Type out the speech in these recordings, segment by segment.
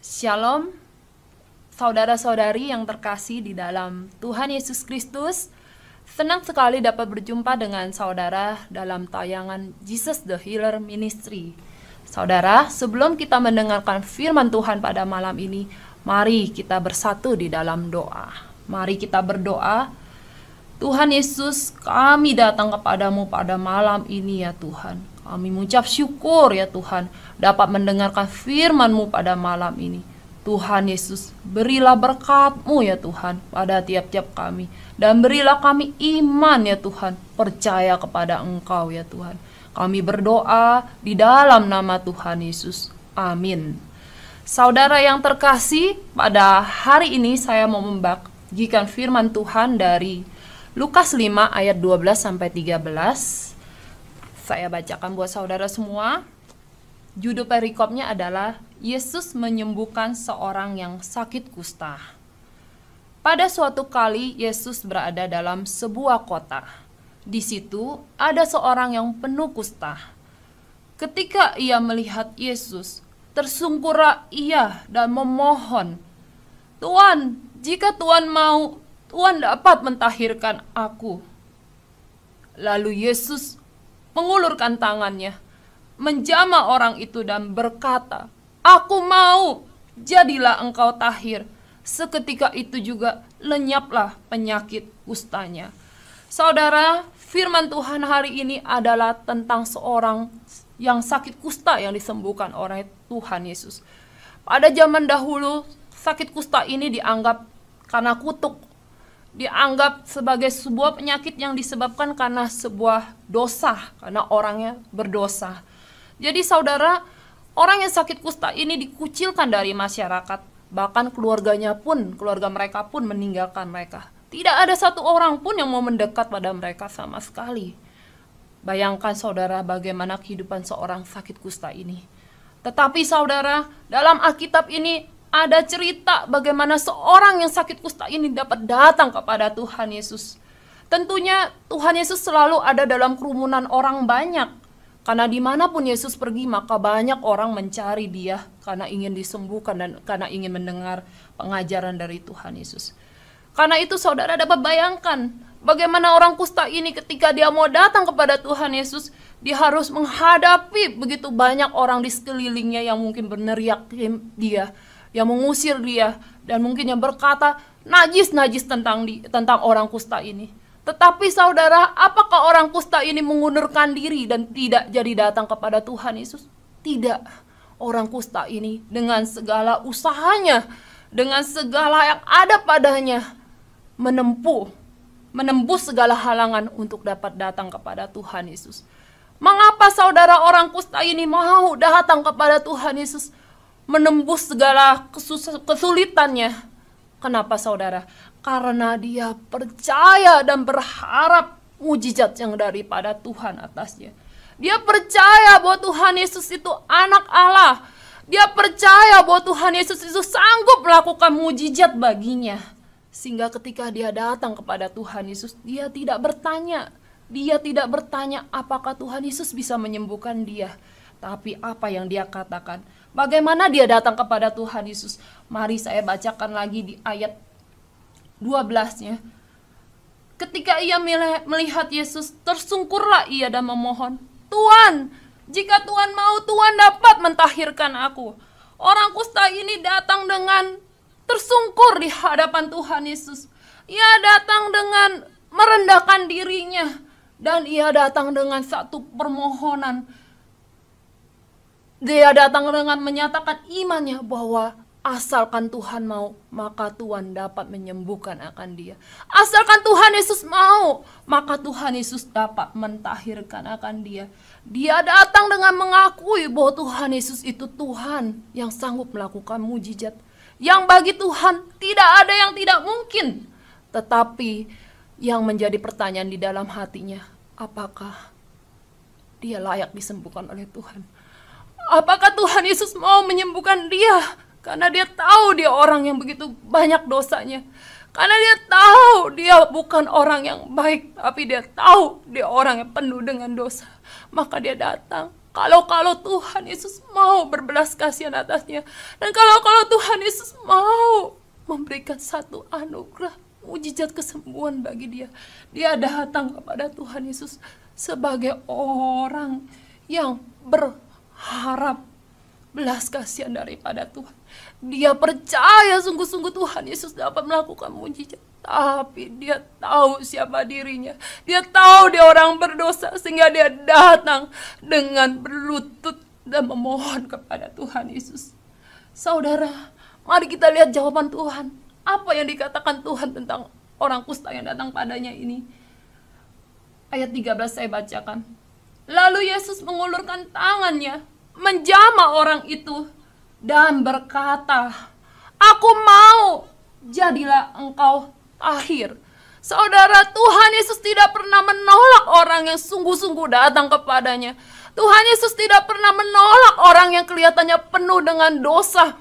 Shalom, saudara-saudari yang terkasih di dalam Tuhan Yesus Kristus. Senang sekali dapat berjumpa dengan saudara dalam tayangan Jesus the Healer Ministry. Saudara, sebelum kita mendengarkan firman Tuhan pada malam ini, mari kita bersatu di dalam doa. Mari kita berdoa. Tuhan Yesus, kami datang kepadamu pada malam ini ya Tuhan. Kami mengucap syukur ya Tuhan, dapat mendengarkan firman-Mu pada malam ini. Tuhan Yesus, berilah berkat-Mu ya Tuhan pada tiap-tiap kami. Dan berilah kami iman ya Tuhan, percaya kepada Engkau ya Tuhan. Kami berdoa di dalam nama Tuhan Yesus. Amin. Saudara yang terkasih, pada hari ini saya mau membagikan firman Tuhan dari Lukas 5 ayat 12-13. Saya bacakan buat saudara semua. Judul perikopnya adalah Yesus menyembuhkan seorang yang sakit kusta. Pada suatu kali Yesus berada dalam sebuah kota. Di situ ada seorang yang penuh kusta. Ketika ia melihat Yesus, tersungkurlah ia dan memohon, "Tuhan, jika Tuhan mau, Tuhan dapat mentahirkan aku." Lalu Yesus mengulurkan tangannya, menjamah orang itu dan berkata, "Aku mau, jadilah engkau tahir." Seketika itu juga lenyaplah penyakit kustanya. Saudara, firman Tuhan hari ini adalah tentang seorang yang sakit kusta yang disembuhkan oleh Tuhan Yesus. Pada zaman dahulu, sakit kusta ini dianggap karena kutuk, dianggap sebagai sebuah penyakit yang disebabkan karena sebuah dosa, karena orangnya berdosa. Jadi saudara, orang yang sakit kusta ini dikucilkan dari masyarakat, bahkan keluarga mereka pun meninggalkan mereka. Tidak ada satu orang pun yang mau mendekat pada mereka sama sekali. Bayangkan saudara, bagaimana kehidupan seorang sakit kusta ini. Tetapi saudara, dalam Alkitab ini ada cerita bagaimana seorang yang sakit kusta ini dapat datang kepada Tuhan Yesus. Tentunya Tuhan Yesus selalu ada dalam kerumunan orang banyak. Karena dimanapun Yesus pergi, maka banyak orang mencari dia karena ingin disembuhkan dan karena ingin mendengar pengajaran dari Tuhan Yesus. Karena itu saudara dapat bayangkan bagaimana orang kusta ini ketika dia mau datang kepada Tuhan Yesus, dia harus menghadapi begitu banyak orang di sekelilingnya yang mungkin meneriakin dia, yang mengusir dia, dan mungkin yang berkata najis-najis tentang orang kusta ini. Tetapi saudara, apakah orang kusta ini mengundurkan diri dan tidak jadi datang kepada Tuhan Yesus? Tidak. Orang kusta ini dengan segala usahanya, dengan segala yang ada padanya, menembus segala halangan untuk dapat datang kepada Tuhan Yesus. Mengapa saudara orang kusta ini mau datang kepada Tuhan Yesus? Menembus segala kesulitannya. Kenapa saudara? Karena dia percaya dan berharap mujizat yang daripada Tuhan atasnya. Dia percaya bahwa Tuhan Yesus itu anak Allah. Dia percaya bahwa Tuhan Yesus itu sanggup melakukan mujizat baginya. Sehingga ketika dia datang kepada Tuhan Yesus, dia tidak bertanya. Dia tidak bertanya apakah Tuhan Yesus bisa menyembuhkan dia. Tapi apa yang dia katakan? Bagaimana dia datang kepada Tuhan Yesus? Mari saya bacakan lagi di ayat 12-nya. Ketika ia melihat Yesus, tersungkurlah ia dan memohon, "Tuhan, jika Tuhan mau, Tuhan dapat mentahirkan aku." Orang kusta ini datang dengan tersungkur di hadapan Tuhan Yesus. Ia datang dengan merendahkan dirinya. Dan ia datang dengan satu permohonan. Dia datang dengan menyatakan imannya bahwa asalkan Tuhan mau, maka Tuhan dapat menyembuhkan akan dia. Asalkan Tuhan Yesus mau, maka Tuhan Yesus dapat mentahirkan akan dia. Dia datang dengan mengakui bahwa Tuhan Yesus itu Tuhan yang sanggup melakukan mujizat. Yang bagi Tuhan tidak ada yang tidak mungkin. Tetapi yang menjadi pertanyaan di dalam hatinya, apakah dia layak disembuhkan oleh Tuhan? Apakah Tuhan Yesus mau menyembuhkan dia? Karena dia tahu dia orang yang begitu banyak dosanya. Karena dia tahu dia bukan orang yang baik, tapi dia tahu dia orang yang penuh dengan dosa. Maka dia datang Kalau-kalau Tuhan Yesus mau berbelas kasihan atasnya. Dan kalau-kalau Tuhan Yesus mau memberikan satu anugerah mujizat kesembuhan bagi dia. Dia datang kepada Tuhan Yesus sebagai orang yang berharap belas kasihan daripada Tuhan. Dia percaya sungguh-sungguh Tuhan Yesus dapat melakukan mujizat. Tapi dia tahu siapa dirinya. Dia tahu dia orang berdosa. Sehingga dia datang dengan berlutut dan memohon kepada Tuhan Yesus. Saudara, mari kita lihat jawaban Tuhan. Apa yang dikatakan Tuhan tentang orang kusta yang datang padanya ini. Ayat 13 saya bacakan. Lalu Yesus mengulurkan tangannya, menjamah orang itu dan berkata, "Aku mau, jadilah engkau tahir." Saudara, Tuhan Yesus tidak pernah menolak orang yang sungguh-sungguh datang kepadanya. Tuhan Yesus tidak pernah menolak orang yang kelihatannya penuh dengan dosa.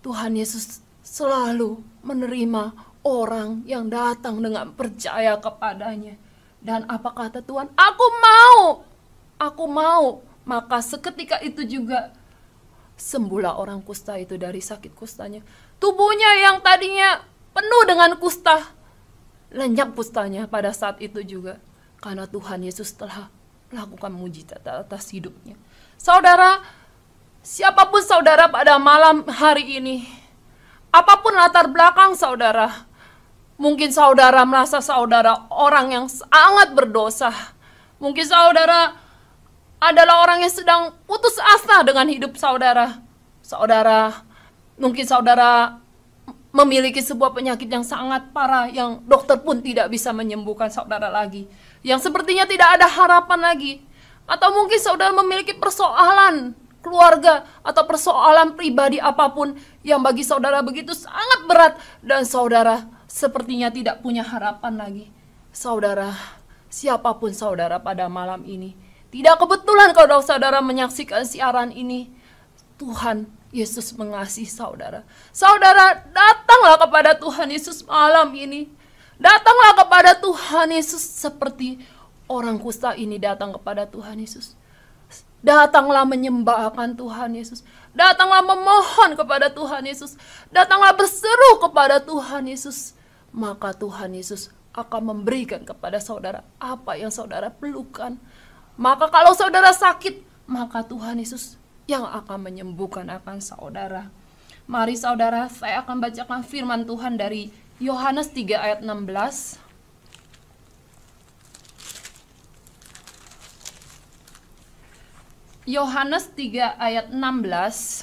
Tuhan Yesus selalu menerima orang yang datang dengan percaya kepadanya. Dan apa kata Tuhan? "Aku mau, aku mau." Maka seketika itu juga sembuhlah orang kusta itu dari sakit kustanya. Tubuhnya yang tadinya penuh dengan kusta, lenyap kustanya pada saat itu juga. Karena Tuhan Yesus telah melakukan mujizat atas hidupnya. Saudara, siapapun saudara pada malam hari ini, apapun latar belakang saudara, mungkin saudara merasa saudara orang yang sangat berdosa. Mungkin saudara adalah orang yang sedang putus asa dengan hidup saudara. Mungkin saudara memiliki sebuah penyakit yang sangat parah, yang dokter pun tidak bisa menyembuhkan saudara lagi, yang sepertinya tidak ada harapan lagi. Atau mungkin saudara memiliki persoalan keluarga atau persoalan pribadi apapun yang bagi saudara begitu sangat berat, dan saudara sepertinya tidak punya harapan lagi. Saudara, siapapun saudara pada malam ini, tidak kebetulan kalau saudara menyaksikan siaran ini. Tuhan Yesus mengasihi saudara. Saudara, datanglah kepada Tuhan Yesus malam ini. Datanglah kepada Tuhan Yesus seperti orang kusta ini datang kepada Tuhan Yesus. Datanglah menyembahkan Tuhan Yesus. Datanglah memohon kepada Tuhan Yesus. Datanglah berseru kepada Tuhan Yesus. Maka Tuhan Yesus akan memberikan kepada saudara apa yang saudara perlukan. Maka kalau saudara sakit, maka Tuhan Yesus yang akan menyembuhkan akan saudara. Mari saudara, saya akan bacakan firman Tuhan dari Yohanes 3 ayat 16. Yohanes 3 ayat 16.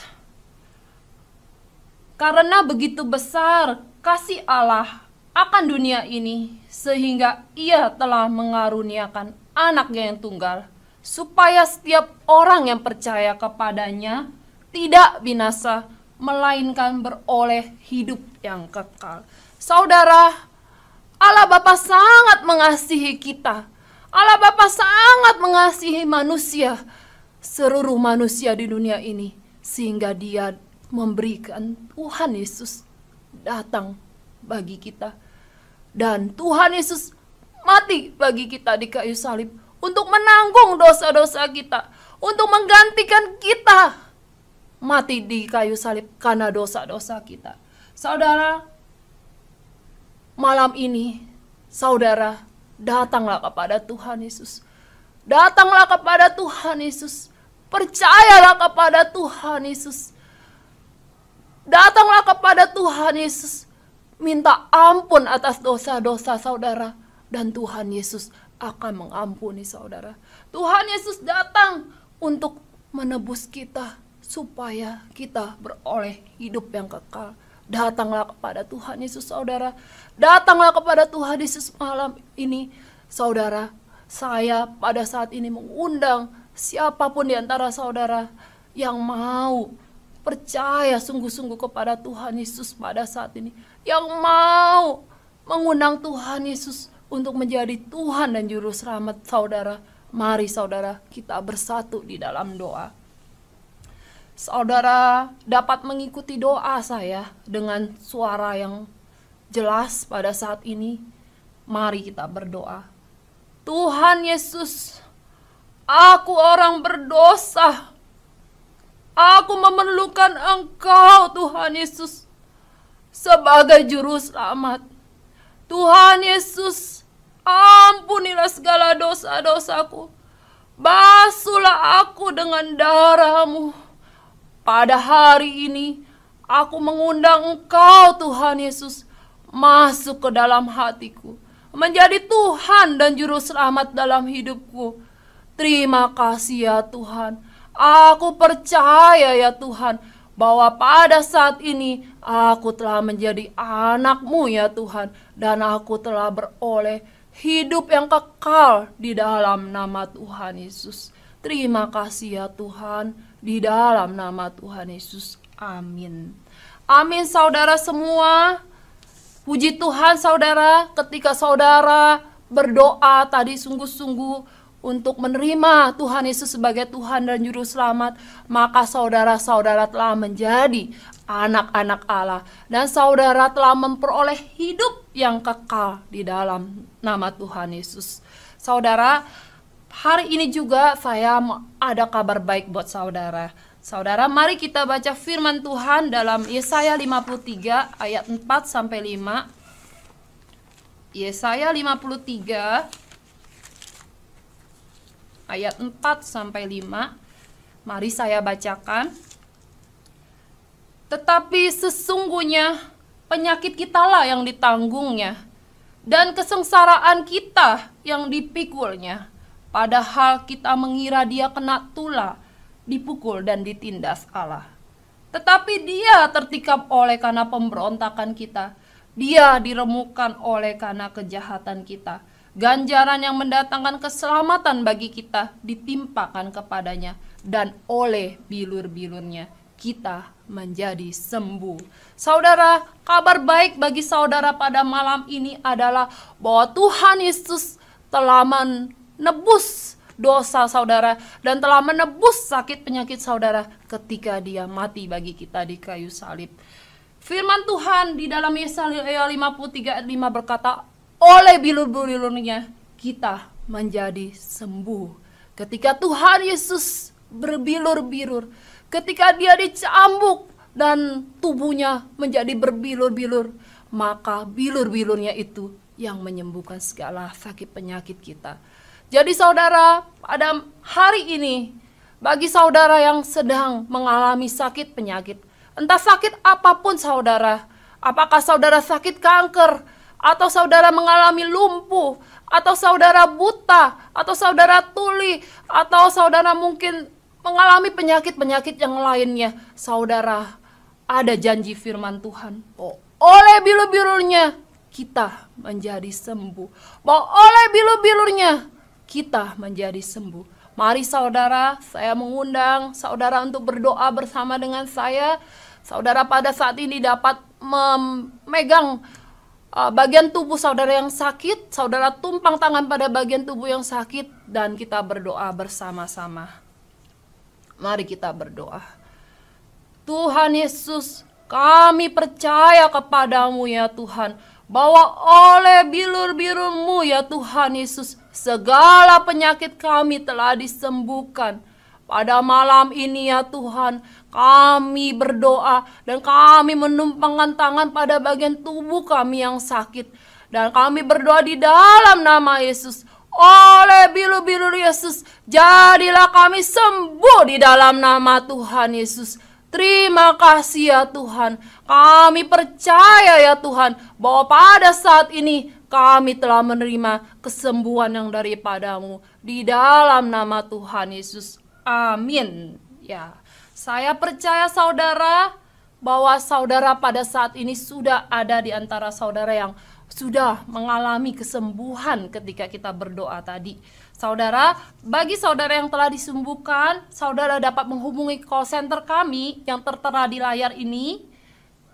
Karena begitu besar kasih Allah akan dunia ini, sehingga Ia telah mengaruniakan Anaknya yang tunggal, supaya setiap orang yang percaya kepadanya tidak binasa, melainkan beroleh hidup yang kekal. Saudara, Allah Bapa sangat mengasihi kita. Allah Bapa sangat mengasihi manusia, seluruh manusia di dunia ini, sehingga Dia memberikan Tuhan Yesus datang bagi kita. Dan Tuhan Yesus mati bagi kita di kayu salib untuk menanggung dosa-dosa kita, untuk menggantikan kita. Mati di kayu salib karena dosa-dosa kita. Saudara, malam ini saudara datanglah kepada Tuhan Yesus. Datanglah kepada Tuhan Yesus. Percayalah kepada Tuhan Yesus. Datanglah kepada Tuhan Yesus. Minta ampun atas dosa-dosa saudara. Dan Tuhan Yesus akan mengampuni saudara. Tuhan Yesus datang untuk menebus kita, supaya kita beroleh hidup yang kekal. Datanglah kepada Tuhan Yesus saudara. Datanglah kepada Tuhan Yesus malam ini. Saudara, saya pada saat ini mengundang siapapun di antara saudara yang mau percaya sungguh-sungguh kepada Tuhan Yesus pada saat ini. Yang mau mengundang Tuhan Yesus untuk menjadi Tuhan dan Juru Selamat saudara. Mari saudara, kita bersatu di dalam doa. Saudara dapat mengikuti doa saya dengan suara yang jelas pada saat ini. Mari kita berdoa. Tuhan Yesus, Aku orang berdosa. Aku memerlukan Engkau, Tuhan Yesus, sebagai juru selamat. Tuhan Yesus, ampunilah segala dosa-dosaku. Basuhlah aku dengan darah-Mu. Pada hari ini, aku mengundang Engkau, Tuhan Yesus, masuk ke dalam hatiku, menjadi Tuhan dan Juru Selamat dalam hidupku. Terima kasih ya Tuhan. Aku percaya ya Tuhan, bahwa pada saat ini aku telah menjadi anak-Mu ya Tuhan, dan aku telah beroleh hidup yang kekal di dalam nama Tuhan Yesus. Terima kasih ya Tuhan, di dalam nama Tuhan Yesus. Amin. Amin saudara semua. Puji Tuhan saudara, ketika saudara berdoa tadi sungguh-sungguh untuk menerima Tuhan Yesus sebagai Tuhan dan Juru Selamat, maka saudara-saudara telah menjadi anak-anak Allah, dan saudara telah memperoleh hidup yang kekal di dalam nama Tuhan Yesus. Saudara, hari ini juga saya ada kabar baik buat saudara. Saudara, mari kita baca firman Tuhan dalam Yesaya 53 ayat 4-5. Yesaya 53 ayat 4-5, mari saya bacakan. Tetapi sesungguhnya penyakit kitalah yang ditanggungnya, dan kesengsaraan kita yang dipikulnya. Padahal kita mengira dia kena tula, dipukul dan ditindas Allah. Tetapi dia tertikam oleh karena pemberontakan kita, dia diremukan oleh karena kejahatan kita. Ganjaran yang mendatangkan keselamatan bagi kita ditimpakan kepadanya, dan oleh bilur-bilurnya kita menjadi sembuh. Saudara, kabar baik bagi saudara pada malam ini adalah bahwa Tuhan Yesus telah menebus dosa saudara dan telah menebus sakit penyakit saudara ketika Dia mati bagi kita di kayu salib. Firman Tuhan di dalam Yesaya 53:5 berkata, oleh bilur-bilurnya kita menjadi sembuh. Ketika Tuhan Yesus berbilur-bilur, ketika Dia dicambuk dan tubuhnya menjadi berbilur-bilur, maka bilur-bilurnya itu yang menyembuhkan segala sakit penyakit kita. Jadi saudara, pada hari ini, bagi saudara yang sedang mengalami sakit penyakit, entah sakit apapun saudara, apakah saudara sakit kanker, atau saudara mengalami lumpuh, atau saudara buta, atau saudara tuli, atau saudara mungkin mengalami penyakit-penyakit yang lainnya, saudara, ada janji firman Tuhan, oleh bilur-bilurnya kita menjadi sembuh. Bahwa oleh bilur-bilurnya kita menjadi sembuh. Mari saudara, saya mengundang saudara untuk berdoa bersama dengan saya. Saudara pada saat ini dapat memegang bagian tubuh saudara yang sakit, saudara tumpang tangan pada bagian tubuh yang sakit, dan kita berdoa bersama-sama. Mari kita berdoa. Tuhan Yesus, kami percaya kepada-Mu ya Tuhan, bahwa oleh bilur-bilur-Mu ya Tuhan Yesus, segala penyakit kami telah disembuhkan. Pada malam ini ya Tuhan, kami berdoa dan kami menumpangkan tangan pada bagian tubuh kami yang sakit. Dan kami berdoa di dalam nama Yesus, oleh bilur-bilur Yesus, jadilah kami sembuh di dalam nama Tuhan Yesus. Terima kasih ya Tuhan, kami percaya ya Tuhan, bahwa pada saat ini kami telah menerima kesembuhan yang daripada-Mu di dalam nama Tuhan Yesus. Amin. Ya, saya percaya saudara, bahwa saudara pada saat ini sudah ada di antara saudara yang sudah mengalami kesembuhan ketika kita berdoa tadi. Saudara, bagi saudara yang telah disembuhkan, saudara dapat menghubungi call center kami yang tertera di layar ini.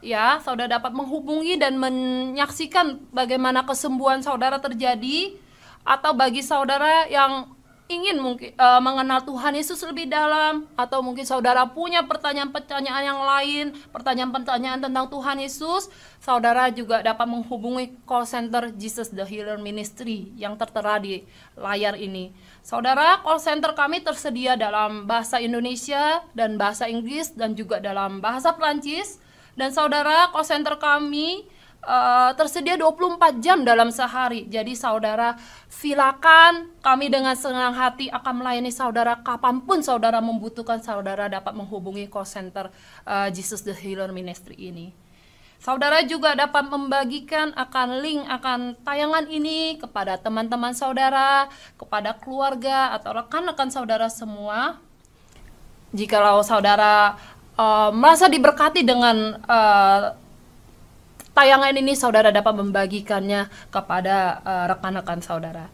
Ya, saudara dapat menghubungi dan menyaksikan bagaimana kesembuhan saudara terjadi. Atau bagi saudara yang ingin mungkin mengenal Tuhan Yesus lebih dalam, atau mungkin saudara punya pertanyaan-pertanyaan yang lain, pertanyaan-pertanyaan tentang Tuhan Yesus, saudara juga dapat menghubungi call center Jesus the Healer Ministry yang tertera di layar ini. Saudara, call center kami tersedia dalam bahasa Indonesia dan bahasa Inggris dan juga dalam bahasa Perancis. Dan saudara, call center kami tersedia 24 jam dalam sehari. Jadi saudara, silakan, kami dengan senang hati akan melayani saudara kapanpun saudara membutuhkan. Saudara dapat menghubungi call center Jesus the Healer Ministry ini. Saudara juga dapat membagikan akan link akan tayangan ini kepada teman-teman saudara, kepada keluarga atau rekan-rekan saudara semua. Jikalau saudara merasa diberkati dengan tayangan ini, saudara dapat membagikannya kepada rekan-rekan saudara.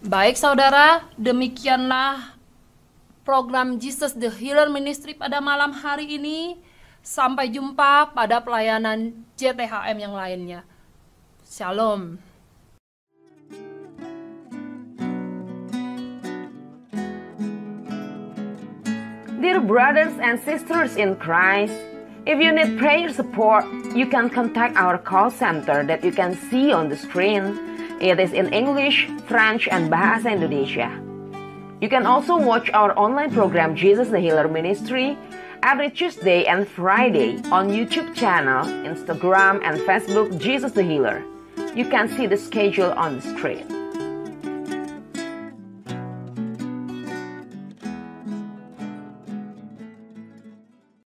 Baik saudara, demikianlah program Jesus the Healer Ministry pada malam hari ini. Sampai jumpa pada pelayanan JTHM yang lainnya. Shalom. Dear brothers and sisters in Christ, if you need prayer support, you can contact our call center that you can see on the screen. It is in English, French, and Bahasa Indonesia. You can also watch our online program Jesus the Healer Ministry every Tuesday and Friday on YouTube channel, Instagram, and Facebook Jesus the Healer. You can see the schedule on the screen.